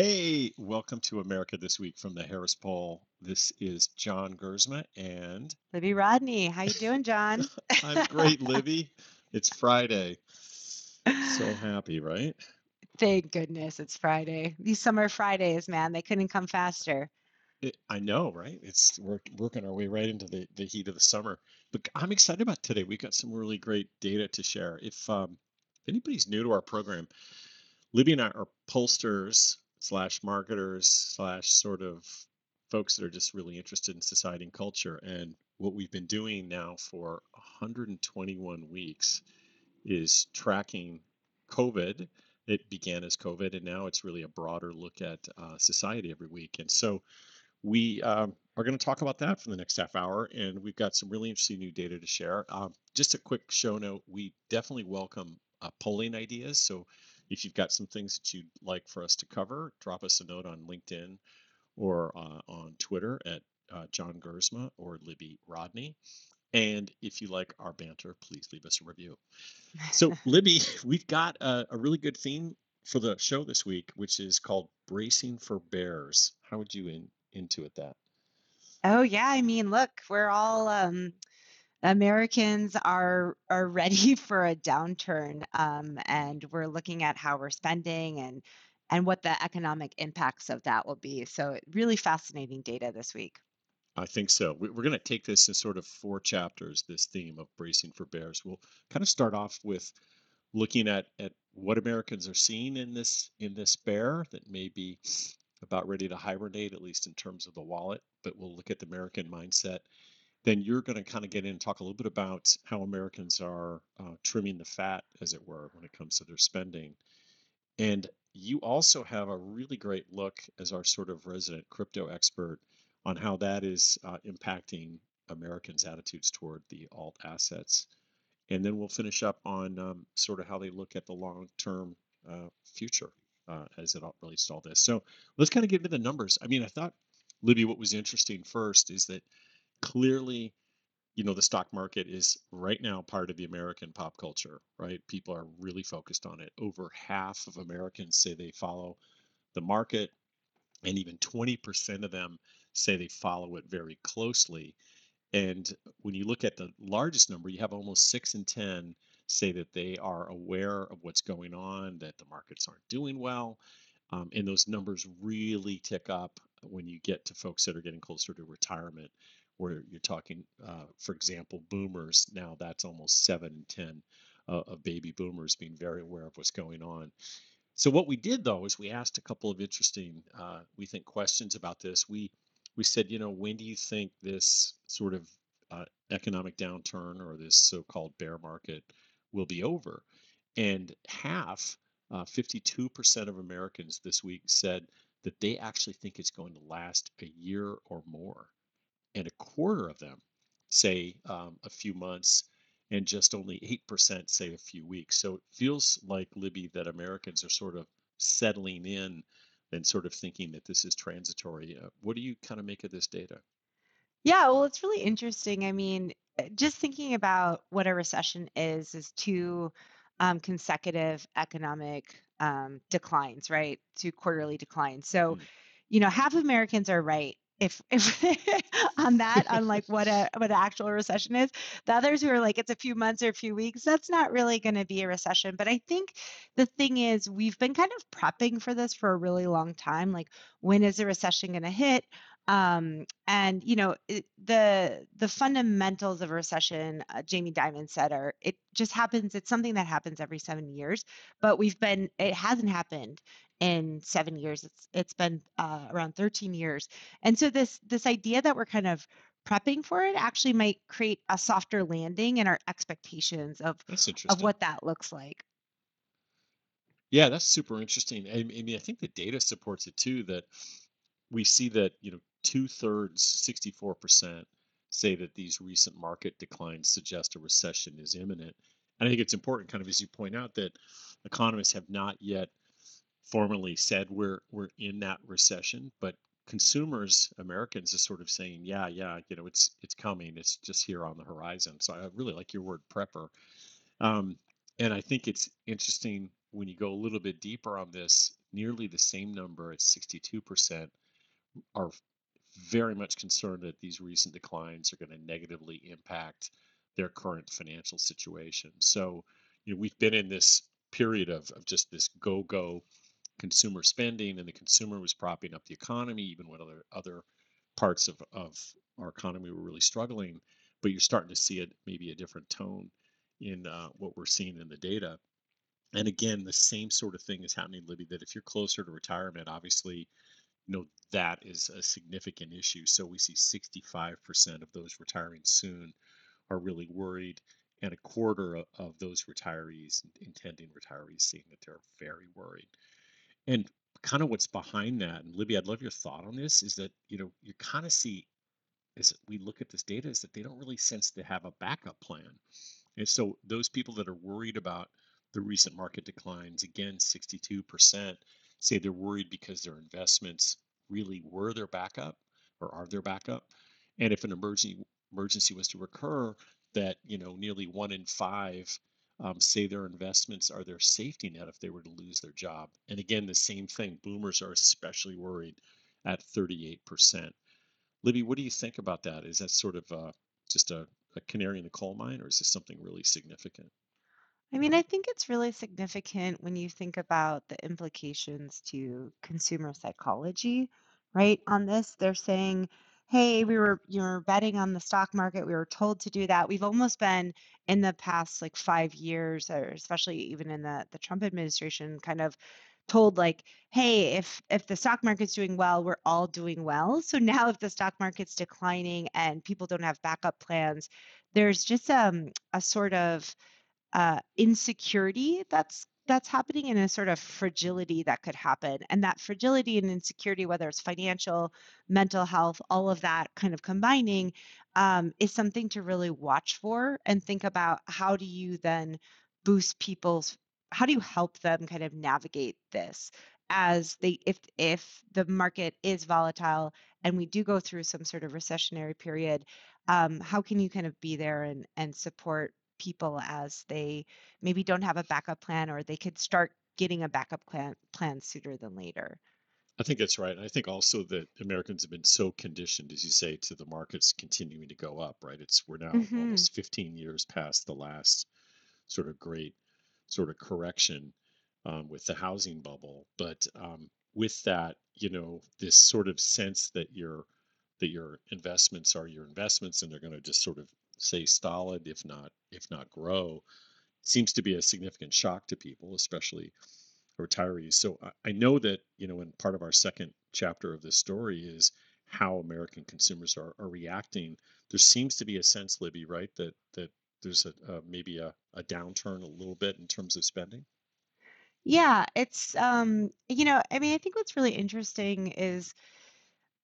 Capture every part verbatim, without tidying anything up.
Hey, welcome to America This Week from the Harris Poll. This is John Gersma and Libby Rodney. How you doing, John? I'm great, Libby. It's Friday. So happy, right? Thank goodness it's Friday. These summer Fridays, man, they couldn't come faster. It, I know, right? It's we're working our way right into the, the heat of the summer. But I'm excited about today. We got some really great data to share. If um, anybody's new to our program, Libby and I are pollsters slash marketers slash sort of folks that are just really interested in society and culture. And what we've been doing now for one hundred twenty-one weeks is tracking COVID. It began as COVID, and now it's really a broader look at uh, society every week. And so we um, are going to talk about that for the next half hour, and we've got some really interesting new data to share. Um, just a quick show note, we definitely welcome uh, polling ideas. So if you've got some things that you'd like for us to cover, drop us a note on LinkedIn or uh, on Twitter at uh, John Gersma or Libby Rodney. And if you like our banter, please leave us a review. So, Libby, we've got a, a really good theme for the show this week, which is called Bracing for Bears. How would you in, intuit that? Oh, yeah. I mean, look, we're all... Um... Americans are are ready for a downturn, um, and we're looking at how we're spending and and what the economic impacts of that will be. So really fascinating data this week. I think so. We're going to take this in sort of four chapters, this theme of bracing for bears. We'll kind of start off with looking at at what Americans are seeing in this in this bear that may be about ready to hibernate, at least in terms of the wallet. But we'll look at the American mindset. Then you're going to kind of get in and talk a little bit about how Americans are uh, trimming the fat, as it were, when it comes to their spending. And you also have a really great look as our sort of resident crypto expert on how that is uh, impacting Americans' attitudes toward the alt assets. And then we'll finish up on um, sort of how they look at the long-term uh, future uh, as it relates to all this. So let's kind of get into the numbers. I mean, I thought, Libby, what was interesting first is that clearly, you know, the stock market is right now part of the American pop culture, right? People are really focused on it. Over half of Americans say they follow the market, and even twenty percent of them say they follow it very closely. And when you look at the largest number, you have almost six in ten say that they are aware of what's going on, that the markets aren't doing well. Um, and those numbers really tick up when you get to folks that are getting closer to retirement, where you're talking, uh, for example, boomers. Now that's almost seven in ten uh, of baby boomers being very aware of what's going on. So what we did, though, is we asked a couple of interesting, uh, we think, questions about this. We we said, you know, when do you think this sort of uh, economic downturn or this so-called bear market will be over? And half, uh, fifty-two percent of Americans this week said that they actually think it's going to last a year or more. And a quarter of them say um, a few months, and just only eight percent say a few weeks. So it feels like, Libby, that Americans are sort of settling in and sort of thinking that this is transitory. Uh, what do you kind of make of this data? Yeah, well, it's really interesting. I mean, just thinking about what a recession is, is two um, consecutive economic um, declines, right? Two quarterly declines. So, mm. you know, half of Americans are right. If, if on that, on like what a what an actual recession is. The others who are like, it's a few months or a few weeks, that's not really going to be a recession. But I think the thing is, we've been kind of prepping for this for a really long time. Like, when is the recession going to hit? Um, and, you know, it, the the fundamentals of a recession, uh, Jamie Dimon said, are it just happens. It's something that happens every seven years. But we've been it hasn't happened in seven years. It's it's been uh, around thirteen years. And so this this idea that we're kind of prepping for it actually might create a softer landing in our expectations of of what that looks like. Yeah, that's super interesting. I, I mean, I think the data supports it too. That we see that, you know, two thirds, sixty-four percent, say that these recent market declines suggest a recession is imminent. And I think it's important, kind of as you point out, that economists have not yet formally said we're we're in that recession, but consumers, Americans, are sort of saying, yeah, yeah, you know, it's it's coming. It's just here on the horizon. So I really like your word prepper. Um, and I think it's interesting when you go a little bit deeper on this nearly the same number at sixty-two percent are very much concerned that these recent declines are going to negatively impact their current financial situation. So, you know, we've been in this period of, of just this go-go consumer spending, and the consumer was propping up the economy, even when other other parts of, of our economy were really struggling. But you're starting to see it maybe a different tone in uh, what we're seeing in the data. And again, the same sort of thing is happening, Libby, that if you're closer to retirement, obviously, you know, that is a significant issue. So we see sixty-five percent of those retiring soon are really worried, and a quarter of those retirees, intending retirees, seeing that they're very worried. And kind of what's behind that, and Libby, I'd love your thought on this, is that, you know, you kind of see, as we look at this data, is that they don't really sense to have a backup plan. And so those people that are worried about the recent market declines, again, sixty-two percent say they're worried because their investments really were their backup or are their backup. And if an emergency emergency was to recur, that, you know, nearly one in five um, say their investments are their safety net if they were to lose their job. And again, the same thing, boomers are especially worried at thirty-eight percent. Libby, what do you think about that? Is that sort of uh, just a, a canary in the coal mine, or is this something really significant? I mean, I think it's really significant when you think about the implications to consumer psychology, right? On this, they're saying, hey, we were you're betting on the stock market. We were told to do that. We've almost been in the past like five years, or especially even in the, the Trump administration, kind of told like, hey, if if the stock market's doing well, we're all doing well. So now if the stock market's declining and people don't have backup plans, there's just um, a sort of uh, insecurity that's that's happening, in a sort of fragility that could happen. And that fragility and insecurity, whether it's financial, mental health, all of that kind of combining, um, is something to really watch for and think about. How do you then boost people's How do you help them kind of navigate this as they, if if the market is volatile and we do go through some sort of recessionary period, um, how can you kind of be there and and support people as they maybe don't have a backup plan, or they could start getting a backup plan, plan sooner than later? I think that's right. And I think also that Americans have been so conditioned, as you say, to the markets continuing to go up, right? It's, we're now mm-hmm. almost fifteen years past the last sort of great sort of correction um, with the housing bubble. But um, with that, you know, this sort of sense that your that your investments are your investments and they're going to just sort of stay solid, if not if not grow, seems to be a significant shock to people, especially retirees. So I, I know that, you know, and part of our second chapter of this story is how American consumers are, are reacting. There seems to be a sense, Libby, right, that that there's a, uh, maybe a, a downturn a little bit in terms of spending? Yeah, it's, um, you know, I mean, I think what's really interesting is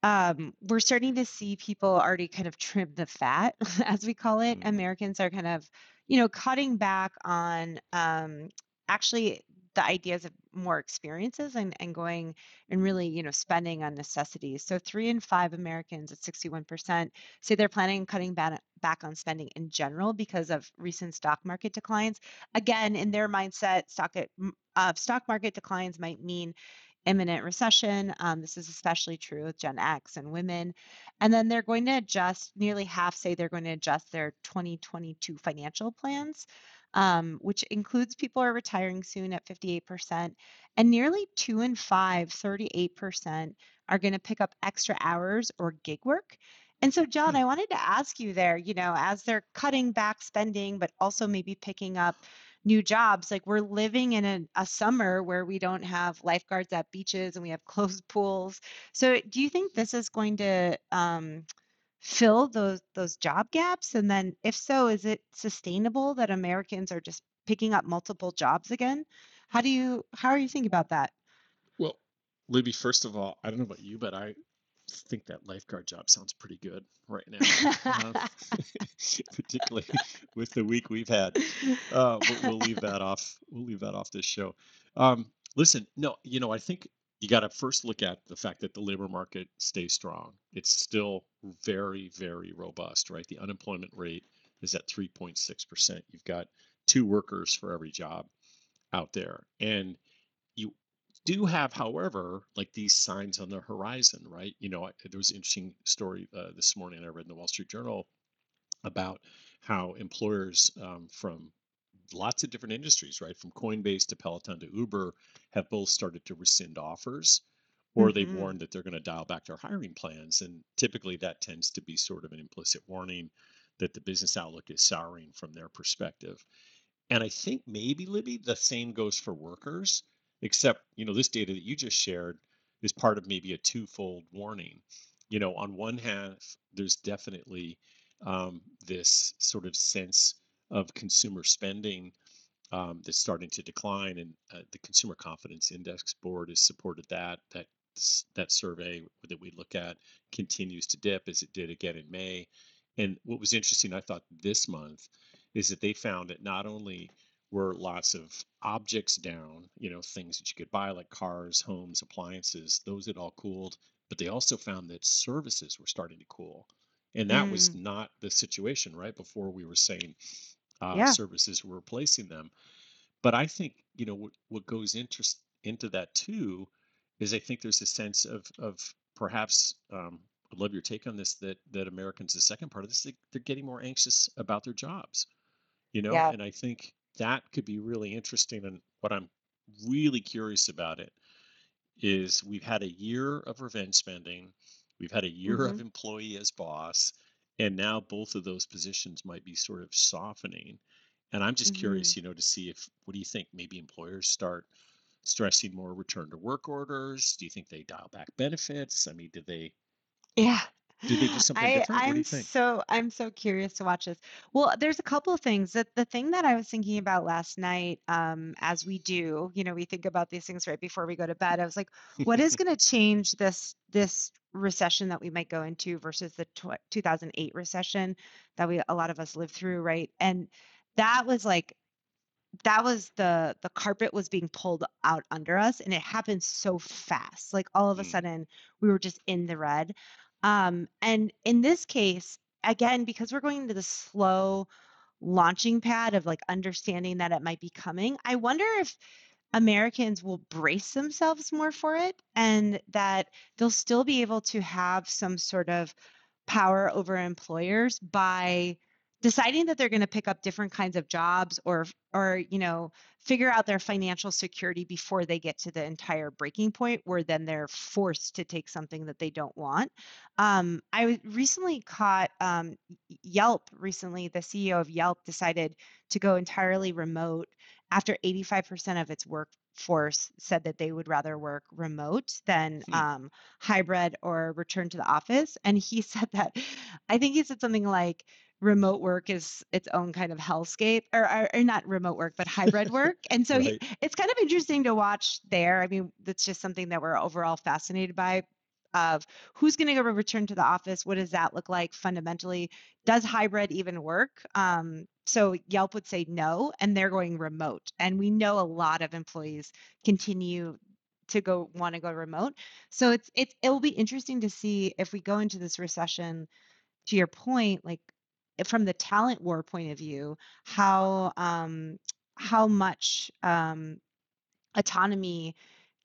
um, we're starting to see people already kind of trim the fat, as we call it. Mm-hmm. Americans are kind of, you know, cutting back on um, actually the ideas of more experiences and, and going and really, you know, spending on necessities. So three in five Americans at sixty-one percent say they're planning on cutting back, back on spending in general because of recent stock market declines. Again, in their mindset, stock, uh, stock market declines might mean imminent recession. Um, this is especially true with Gen X and women. And then they're going to adjust, nearly half say they're going to adjust their twenty twenty-two financial plans, um, which includes people who are retiring soon at fifty-eight percent. And nearly two in five, thirty-eight percent, are going to pick up extra hours or gig work. And so, John, I wanted to ask you there, you know, as they're cutting back spending, but also maybe picking up new jobs, like we're living in a, a summer where we don't have lifeguards at beaches and we have closed pools. So do you think this is going to um, fill those those job gaps? And then if so, is it sustainable that Americans are just picking up multiple jobs again? How do you how are you thinking about that? Well, Libby, first of all, I don't know about you, but I think that lifeguard job sounds pretty good right now, uh, particularly with the week we've had. Uh, we'll leave that off. We'll leave that off this show. Um, listen, no, you know, I think you got to first look at the fact that the labor market stays strong. It's still very, very robust, right? The unemployment rate is at three point six percent. You've got two workers for every job out there, and you do have, however, like these signs on the horizon, right? You know, I, there was an interesting story uh, this morning I read in the Wall Street Journal about how employers um, from lots of different industries, right, from Coinbase to Peloton to Uber, have both started to rescind offers, or mm-hmm. they've warned that they're going to dial back their hiring plans. And typically that tends to be sort of an implicit warning that the business outlook is souring from their perspective. And I think maybe, Libby, the same goes for workers, except, you know, this data that you just shared is part of maybe a twofold warning. You know, on one hand, there's definitely um, this sort of sense of consumer spending um, that's starting to decline, and uh, the Consumer Confidence Index board has supported that. That that survey that we look at continues to dip, as it did again in May. And what was interesting, I thought, this month is that they found that not only were lots of objects down, you know, things that you could buy like cars, homes, appliances, those had all cooled, but they also found that services were starting to cool. And that mm. was not the situation, right? Before we were saying uh, yeah. services were replacing them. But I think, you know, what, what goes interest into that too is I think there's a sense of, of perhaps, um, I'd love your take on this, that that Americans, the second part of this, they, they're getting more anxious about their jobs, you know? Yeah. And I think that could be really interesting. And what I'm really curious about it is we've had a year of revenge spending. We've had a year mm-hmm. of employee as boss, and now both of those positions might be sort of softening. And I'm just mm-hmm. curious, you know, to see if, what do you think? Maybe employers start stressing more return to work orders. Do you think they dial back benefits? I mean, did they? Yeah. Did they do something I, different? I'm what do you think? So, I'm so curious to watch this. Well, there's a couple of things. That the thing that I was thinking about last night, um, as we do, you know, we think about these things right before we go to bed. I was like, what is going to change this this recession that we might go into versus the two thousand eight recession that we a lot of us lived through, right? And that was like, that was the the carpet was being pulled out under us, and it happened so fast. Like all of a sudden, we were just in the red. Um, and in this case, again, because we're going into the slow launching pad of like understanding that it might be coming, I wonder if Americans will brace themselves more for it, and that they'll still be able to have some sort of power over employers by deciding that they're going to pick up different kinds of jobs, or, or, you know, figure out their financial security before they get to the entire breaking point where then they're forced to take something that they don't want. Um, I recently caught um, Yelp recently, the C E O of Yelp decided to go entirely remote after eighty-five percent of its workforce said that they would rather work remote than mm-hmm. um, hybrid or return to the office. And he said that, I think he said something like, remote work is its own kind of hellscape, or, or, or not remote work, but hybrid work. And so right. he, it's kind of interesting to watch there. I mean, that's just something that we're overall fascinated by, of who's going to go return to the office. What does that look like fundamentally? Does hybrid even work? Um, so Yelp would say no, and they're going remote. And we know a lot of employees continue to go want to go remote. So it's, it's, it'll be interesting to see if we go into this recession, to your point, like, from the talent war point of view, how um, how much um, autonomy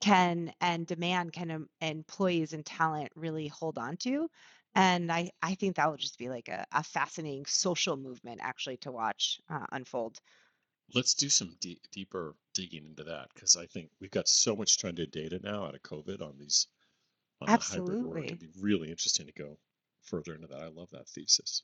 can and demand can um, employees and talent really hold on to. And I, I think that will just be like a, a fascinating social movement actually to watch uh, unfold. Let's do some d- deeper digging into that, because I think we've got so much trended data now out of COVID on these on Absolutely. The hybrid work. It'd be really interesting to go further into that. I love that thesis.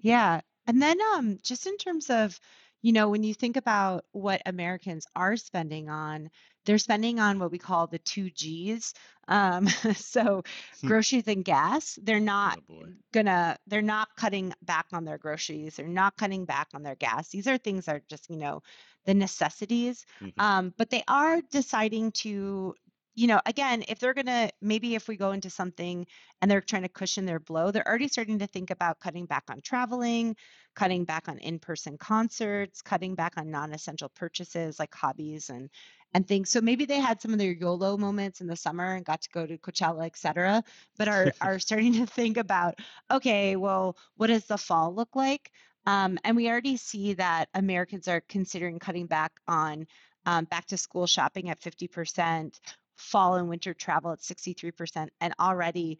Yeah. And then um, just in terms of, you know, when you think about what Americans are spending on, they're spending on what we call the two G's. Um, so groceries and gas, they're not oh gonna, they're not cutting back on their groceries. They're not cutting back on their gas. These are things that are just, you know, the necessities, mm-hmm. um, but they are deciding to, you know, again, if they're going to, maybe if we go into something and they're trying to cushion their blow, they're already starting to think about cutting back on traveling, cutting back on in-person concerts, cutting back on non-essential purchases like hobbies and and things. So maybe they had some of their YOLO moments in the summer and got to go to Coachella, et cetera, but are, are starting to think about, okay, well, what does the fall look like? Um, and we already see that Americans are considering cutting back on um, back to school shopping at fifty percent. fall and winter travel at sixty-three percent and already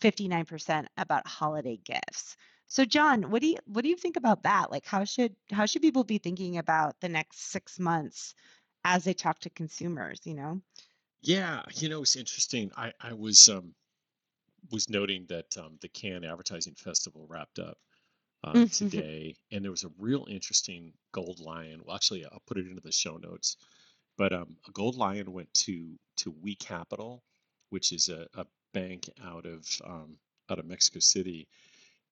fifty-nine percent about holiday gifts. So John, what do you what do you think about that? Like how should how should people be thinking about the next six months as they talk to consumers, you know? Yeah, you know, it's interesting. I, I was um was noting that um, the Cannes Advertising Festival wrapped up um, mm-hmm. today, and there was a real interesting gold lion. Well, actually, I'll put it into the show notes. But um, a gold lion went to to We Capital, which is a, a bank out of um, out of Mexico City,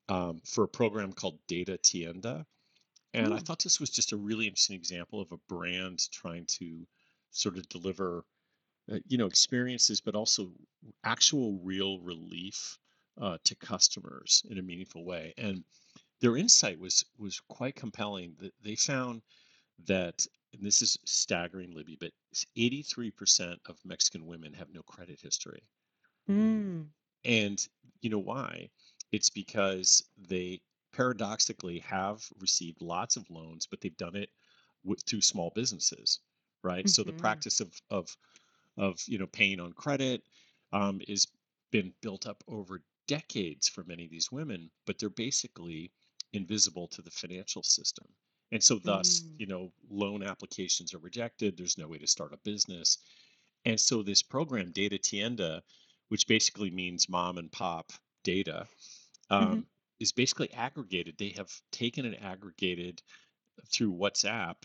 um, for a program called Data Tienda. And mm. I thought this was just a really interesting example of a brand trying to sort of deliver, uh, you know, experiences, but also actual real relief uh, to customers in a meaningful way. And their insight was was quite compelling. They found that, and this is staggering, Libby, but eighty-three percent of Mexican women have no credit history. Mm. And you know why? It's because they paradoxically have received lots of loans, but they've done it with, through small businesses, right? Mm-hmm. So the practice of, of, of, you know, paying on credit um, is been built up over decades for many of these women, but they're basically invisible to the financial system. And so thus, you know, loan applications are rejected. There's no way to start a business. And so this program, Data Tienda, which basically means mom and pop data, um, mm-hmm. is basically aggregated. They have taken and aggregated through WhatsApp,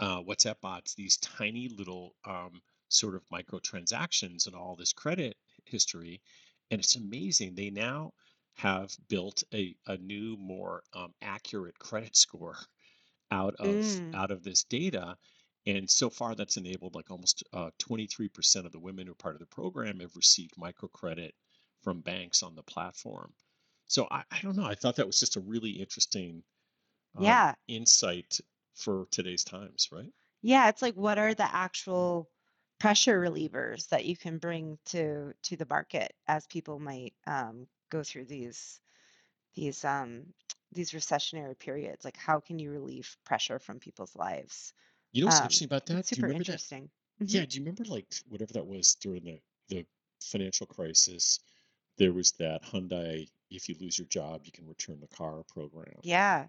uh, WhatsApp bots, these tiny little um, sort of microtransactions and all this credit history. And it's amazing. They now have built a, a new, more um, accurate credit score out of mm. out of this data. And so far that's enabled like almost uh, twenty-three percent of the women who are part of the program have received microcredit from banks on the platform. So I, I don't know. I thought that was just a really interesting um, yeah. insight for today's times, right? Yeah. It's like, what are the actual pressure relievers that you can bring to, to the market as people might um, go through these these um these recessionary periods? Like how can you relieve pressure from people's lives? You know what's um, interesting about that? Super interesting. That? Mm-hmm. Yeah, do you remember like whatever that was during the, the financial crisis? There was that Hyundai, if you lose your job, you can return the car program. Yeah.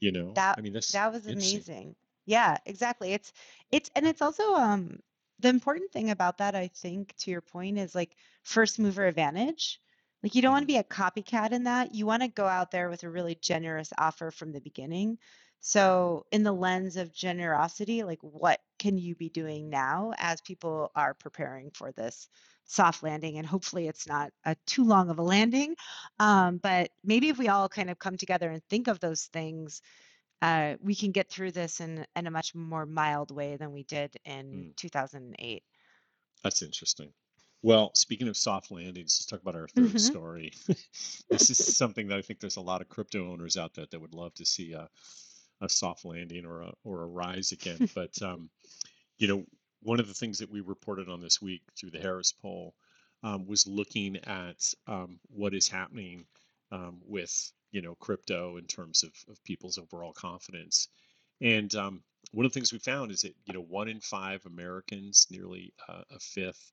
You know, that, I mean that's that was amazing. Yeah, exactly. It's it's and it's also um the important thing about that, I think, to your point, is like first mover advantage. Like you don't want to be a copycat in that. You want to go out there with a really generous offer from the beginning. So in the lens of generosity, like what can you be doing now as people are preparing for this soft landing? And hopefully it's not a too long of a landing. Um, but maybe if we all kind of come together and think of those things, uh, we can get through this in, in a much more mild way than we did in mm. two thousand eight. That's interesting. Well, speaking of soft landings, let's talk about our third mm-hmm. story. This is something that I think there's a lot of crypto owners out there that would love to see a, a soft landing or a, or a rise again. But, um, you know, one of the things that we reported on this week through the Harris Poll um, was looking at um, what is happening um, with, you know, crypto in terms of, of people's overall confidence. And um, one of the things we found is that, you know, one in five Americans, nearly uh, a fifth,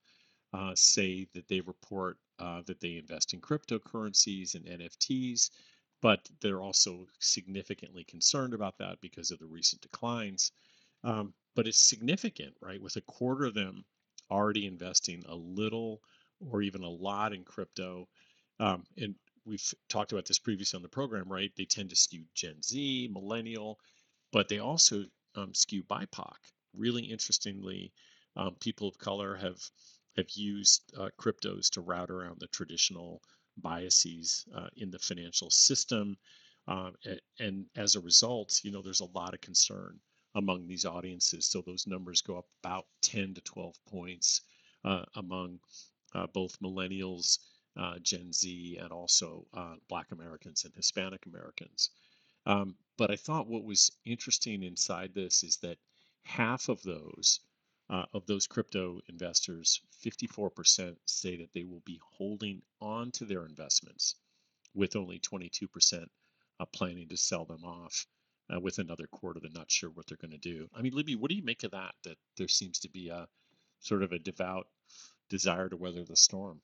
Uh, say that they report uh, that they invest in cryptocurrencies and N F Ts, but they're also significantly concerned about that because of the recent declines. Um, but it's significant, right? With a quarter of them already investing a little or even a lot in crypto. Um, and we've talked about this previously on the program, right? They tend to skew Gen Z, millennial, but they also um, skew B I P O C. Really interestingly, um, people of color have have used uh, cryptos to route around the traditional biases uh, in the financial system. Um, and, and as a result, you know, there's a lot of concern among these audiences. So those numbers go up about ten to twelve points uh, among uh, both millennials, uh, Gen Z, and also uh, Black Americans and Hispanic Americans. Um, but I thought what was interesting inside this is that half of those Uh, of those crypto investors, fifty-four percent say that they will be holding on to their investments, with only twenty-two percent uh, planning to sell them off, uh, with another quarter that not sure what they're going to do. I mean, Libby, what do you make of that, that there seems to be a sort of a devout desire to weather the storm.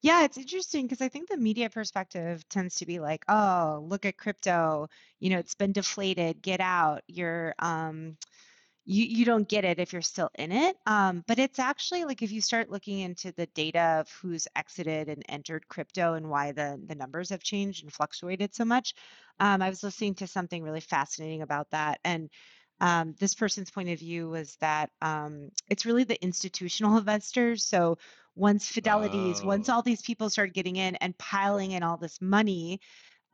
Yeah, it's interesting because I think the media perspective tends to be like, oh, look at crypto, you know, it's been deflated, get out, you're, um, you you don't get it if you're still in it. Um, but it's actually like if you start looking into the data of who's exited and entered crypto and why the, the numbers have changed and fluctuated so much. Um, I was listening to something really fascinating about that. And Um, this person's point of view was that um, it's really the institutional investors. So once Fidelity's, oh. once all these people started getting in and piling in all this money,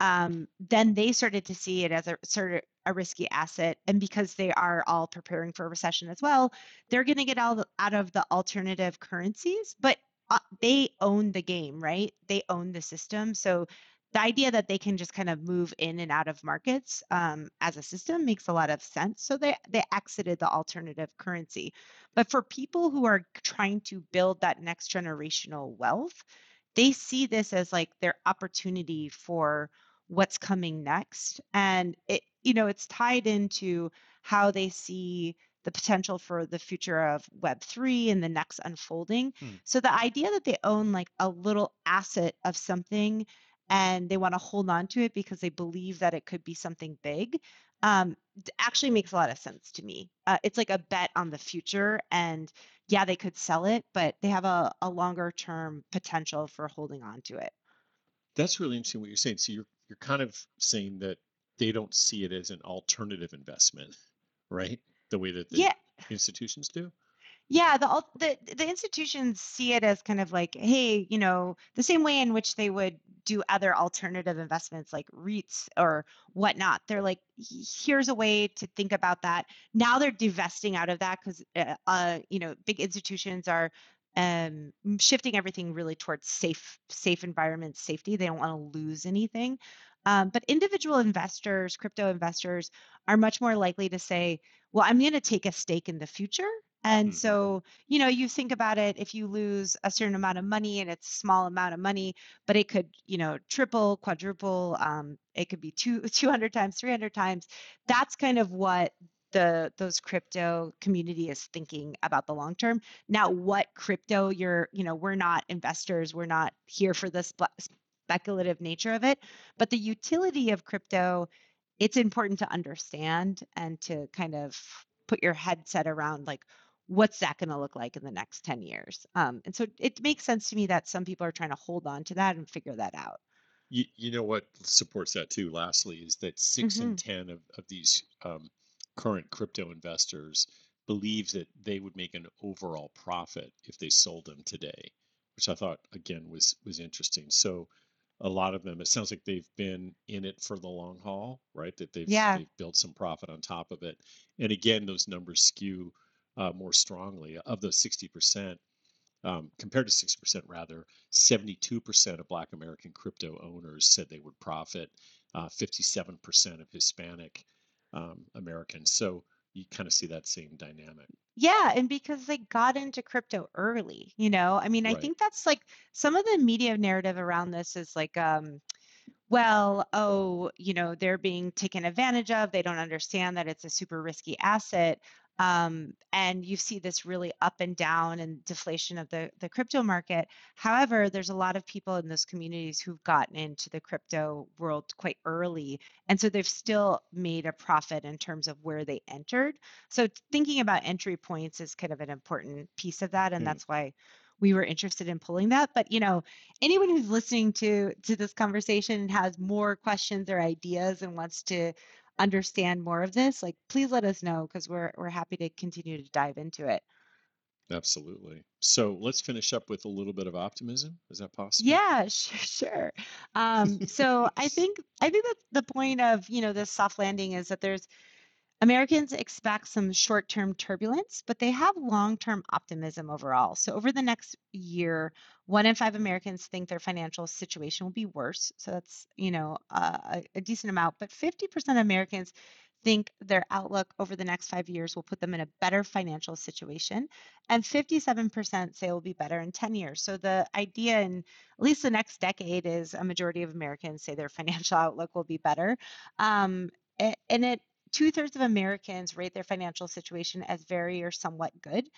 um, then they started to see it as a sort of a risky asset. And because they are all preparing for a recession as well, they're going to get out, out of the alternative currencies, but uh, they own the game, right? They own the system. So the idea that they can just kind of move in and out of markets um, as a system makes a lot of sense. So they, they exited the alternative currency. But for people who are trying to build that next generational wealth, they see this as like their opportunity for what's coming next. And it, you know, it's tied into how they see the potential for the future of Web three and the next unfolding. Hmm. So the idea that they own like a little asset of something and they want to hold on to it because they believe that it could be something big, um, actually makes a lot of sense to me. Uh, it's like a bet on the future. And yeah, they could sell it, but they have a, a longer term potential for holding on to it. That's really interesting what you're saying. So you're you're kind of saying that they don't see it as an alternative investment, right? The way that the yeah. institutions do? Yeah, the, the the institutions see it as kind of like, hey, you know, the same way in which they would do other alternative investments like REITs or whatnot. They're like, here's a way to think about that. Now they're divesting out of that because, uh, uh, you know, big institutions are um, shifting everything really towards safe, safe environments, safety. They don't want to lose anything. Um, but individual investors, crypto investors are much more likely to say, well, I'm going to take a stake in the future. And so, you know, you think about it, if you lose a certain amount of money and it's a small amount of money, but it could, you know, triple, quadruple, um, it could be two, two hundred times, three hundred times. That's kind of what the those crypto community is thinking about the long term. Now, what crypto you're, you know, we're not investors, we're not here for the spe- speculative nature of it, but the utility of crypto, it's important to understand and to kind of put your headset around like, what's that going to look like in the next ten years? Um, and so it makes sense to me that some people are trying to hold on to that and figure that out. You, you know what supports that too, lastly, is that six mm-hmm. in ten of, of these um, current crypto investors believe that they would make an overall profit if they sold them today, which I thought, again, was was interesting. So a lot of them, it sounds like they've been in it for the long haul, right? That they've, yeah. they've built some profit on top of it. And again, those numbers skew Uh, more strongly. Of those sixty percent, um, compared to sixty percent rather, seventy-two percent of Black American crypto owners said they would profit, uh, fifty-seven percent of Hispanic um, Americans. So you kind of see that same dynamic. Yeah. And because they got into crypto early, you know, I mean, I right. think that's like some of the media narrative around this is like, um, well, oh, you know, they're being taken advantage of. They don't understand that it's a super risky asset. Um, and you see this really up and down and deflation of the, the crypto market. However, there's a lot of people in those communities who've gotten into the crypto world quite early. And so they've still made a profit in terms of where they entered. So thinking about entry points is kind of an important piece of that. And mm. that's why we were interested in pulling that. But, you know, anyone who's listening to, to this conversation has more questions or ideas and wants to understand more of this, like, please let us know, because we're we're happy to continue to dive into it. Absolutely. So let's finish up with a little bit of optimism. Is that possible? Yeah, sure. sure. Um, so I think I think that the point of, you know, this soft landing is that there's Americans expect some short-term turbulence, but they have long-term optimism overall. So over the next year, one in five Americans think their financial situation will be worse. So that's, you know, uh, a decent amount. But fifty percent of Americans think their outlook over the next five years will put them in a better financial situation. And fifty-seven percent say it will be better in ten years. So the idea in at least the next decade is a majority of Americans say their financial outlook will be better. Um, and it two-thirds of Americans rate their financial situation as very or somewhat good.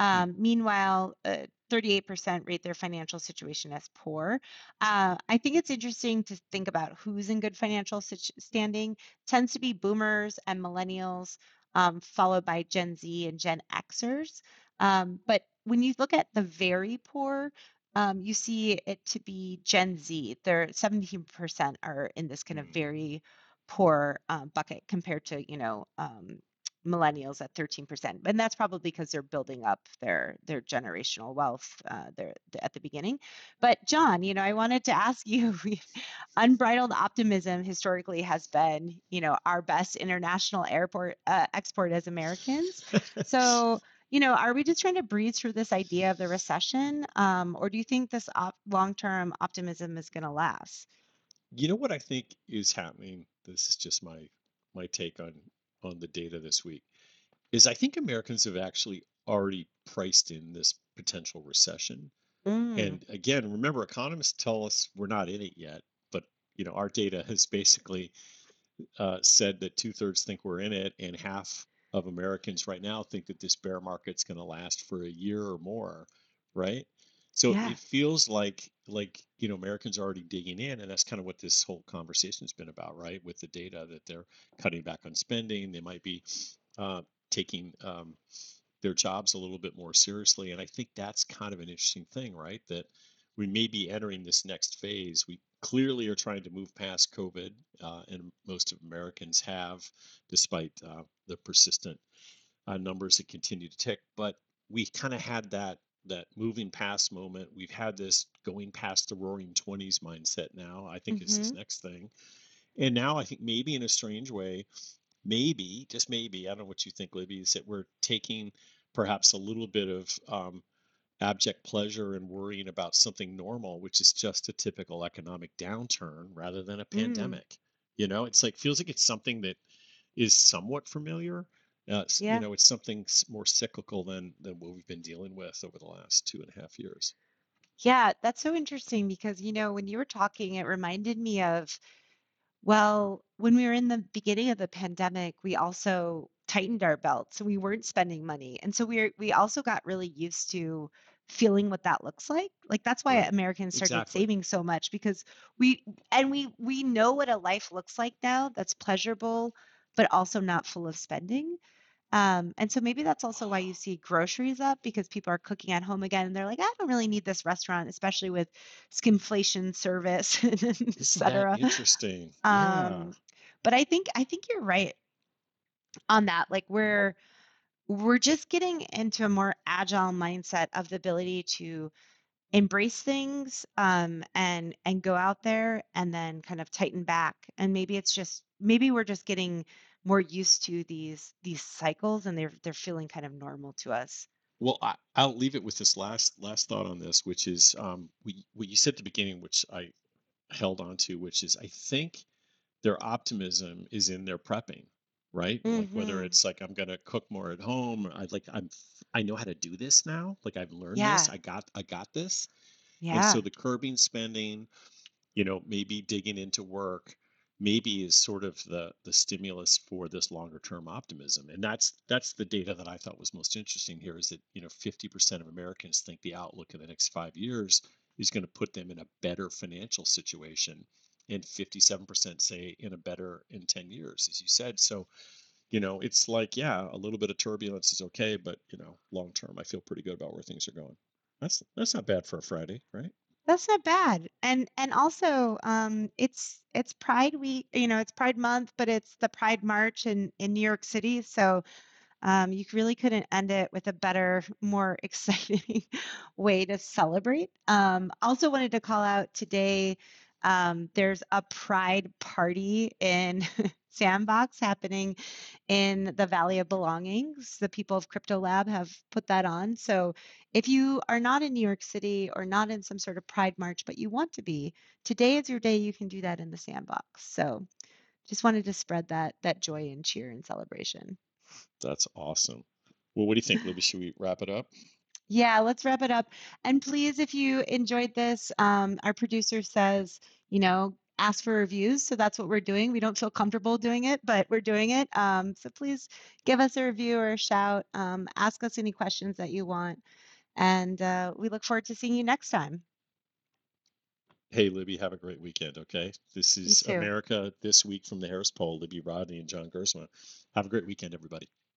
Um, meanwhile, uh, thirty-eight percent rate their financial situation as poor. Uh, I think it's interesting to think about who's in good financial standing. Tends to be boomers and millennials, um, followed by Gen Z and Gen Xers. Um, but when you look at the very poor, um, you see it to be Gen Z. They're seventeen percent are in this kind of very poor uh, bucket compared to, you know, um, millennials at thirteen percent. And that's probably because they're building up their their generational wealth uh, there at the beginning. But John, you know, I wanted to ask you, unbridled optimism historically has been, you know, our best international airport uh, export as Americans. So, you know, are we just trying to breathe through this idea of the recession? Um, or do you think this op- long-term optimism is going to last? You know what I think is happening? This is just my my take on on the data this week, is I think Americans have actually already priced in this potential recession. Mm. And again, remember, economists tell us we're not in it yet, but you know, our data has basically uh, said that two thirds think we're in it, and half of Americans right now think that this bear market's going to last for a year or more, right? So yeah. It feels like, like, you know, Americans are already digging in, and that's kind of what this whole conversation has been about, right? With the data that they're cutting back on spending, they might be uh, taking um, their jobs a little bit more seriously. And I think that's kind of an interesting thing, right? That we may be entering this next phase. We clearly are trying to move past COVID, uh, and most of Americans have, despite uh, the persistent uh, numbers that continue to tick. But we kind of had that that moving past moment. We've had this going past the roaring twenties mindset now, I think, mm-hmm. is this next thing. And now I think maybe in a strange way, maybe, just maybe, I don't know what you think, Libby, is that we're taking perhaps a little bit of um, abject pleasure in worrying about something normal, which is just a typical economic downturn rather than a pandemic. Mm. You know, it's like, feels like it's something that is somewhat familiar. Uh, yeah. You know, it's something more cyclical than than what we've been dealing with over the last two and a half years. Yeah, that's so interesting because, you know, when you were talking, it reminded me of, well, when we were in the beginning of the pandemic, we also tightened our belts, so we weren't spending money. And so we we also got really used to feeling what that looks like. Like, that's why right. Americans started exactly. saving so much, because we, and we we know what a life looks like now that's pleasurable, but also not full of spending. Um, and so maybe that's also why you see groceries up, because people are cooking at home again and they're like, I don't really need this restaurant, especially with skimflation service, et cetera. Interesting. Yeah. Um, but I think, I think you're right on that. Like, we're, we're just getting into a more agile mindset of the ability to embrace things, um, and, and go out there and then kind of tighten back. And maybe it's just, maybe we're just getting more used to these these cycles, and they're they're feeling kind of normal to us. Well, I, I'll leave it with this last last thought on this, which is um, we, what you said at the beginning, which I held on to, which is I think their optimism is in their prepping, right? Mm-hmm. Like, whether it's like, I'm gonna cook more at home. I like I'm I know how to do this now. Like, I've learned yeah. this. I got I got this. Yeah. And so the curbing spending, you know, maybe digging into work, maybe is sort of the the stimulus for this longer term optimism. And that's that's the data that I thought was most interesting here, is that, you know, fifty percent of Americans think the outlook in the next five years is going to put them in a better financial situation, and fifty-seven percent say in a better in ten years, as you said. So, you know, it's like, yeah, a little bit of turbulence is okay, but, you know, long term, I feel pretty good about where things are going. That's that's not bad for a Friday, right? That's not bad. And and also um, it's it's Pride Week, you know, it's Pride Month, but it's the Pride March in, in New York City. So um, you really couldn't end it with a better, more exciting way to celebrate. Um, also wanted to call out today, um, there's a Pride party in Sandbox happening in the Valley of Belongings. The people of Crypto Lab have put that on. So if you are not in New York City or not in some sort of Pride March, but you want to be, today is your day. You can do that in the Sandbox. So just wanted to spread that that joy and cheer and celebration. That's awesome. Well, what do you think, Libby? Should we wrap it up? Yeah, let's wrap it up. And please, if you enjoyed this, um, our producer says, you know, ask for reviews. So that's what we're doing. We don't feel comfortable doing it, but we're doing it. Um, so please give us a review or a shout. Um, ask us any questions that you want. And uh, we look forward to seeing you next time. Hey, Libby, have a great weekend, okay? This is America This Week from the Harris Poll. Libby Rodney and John Gersma. Have a great weekend, everybody.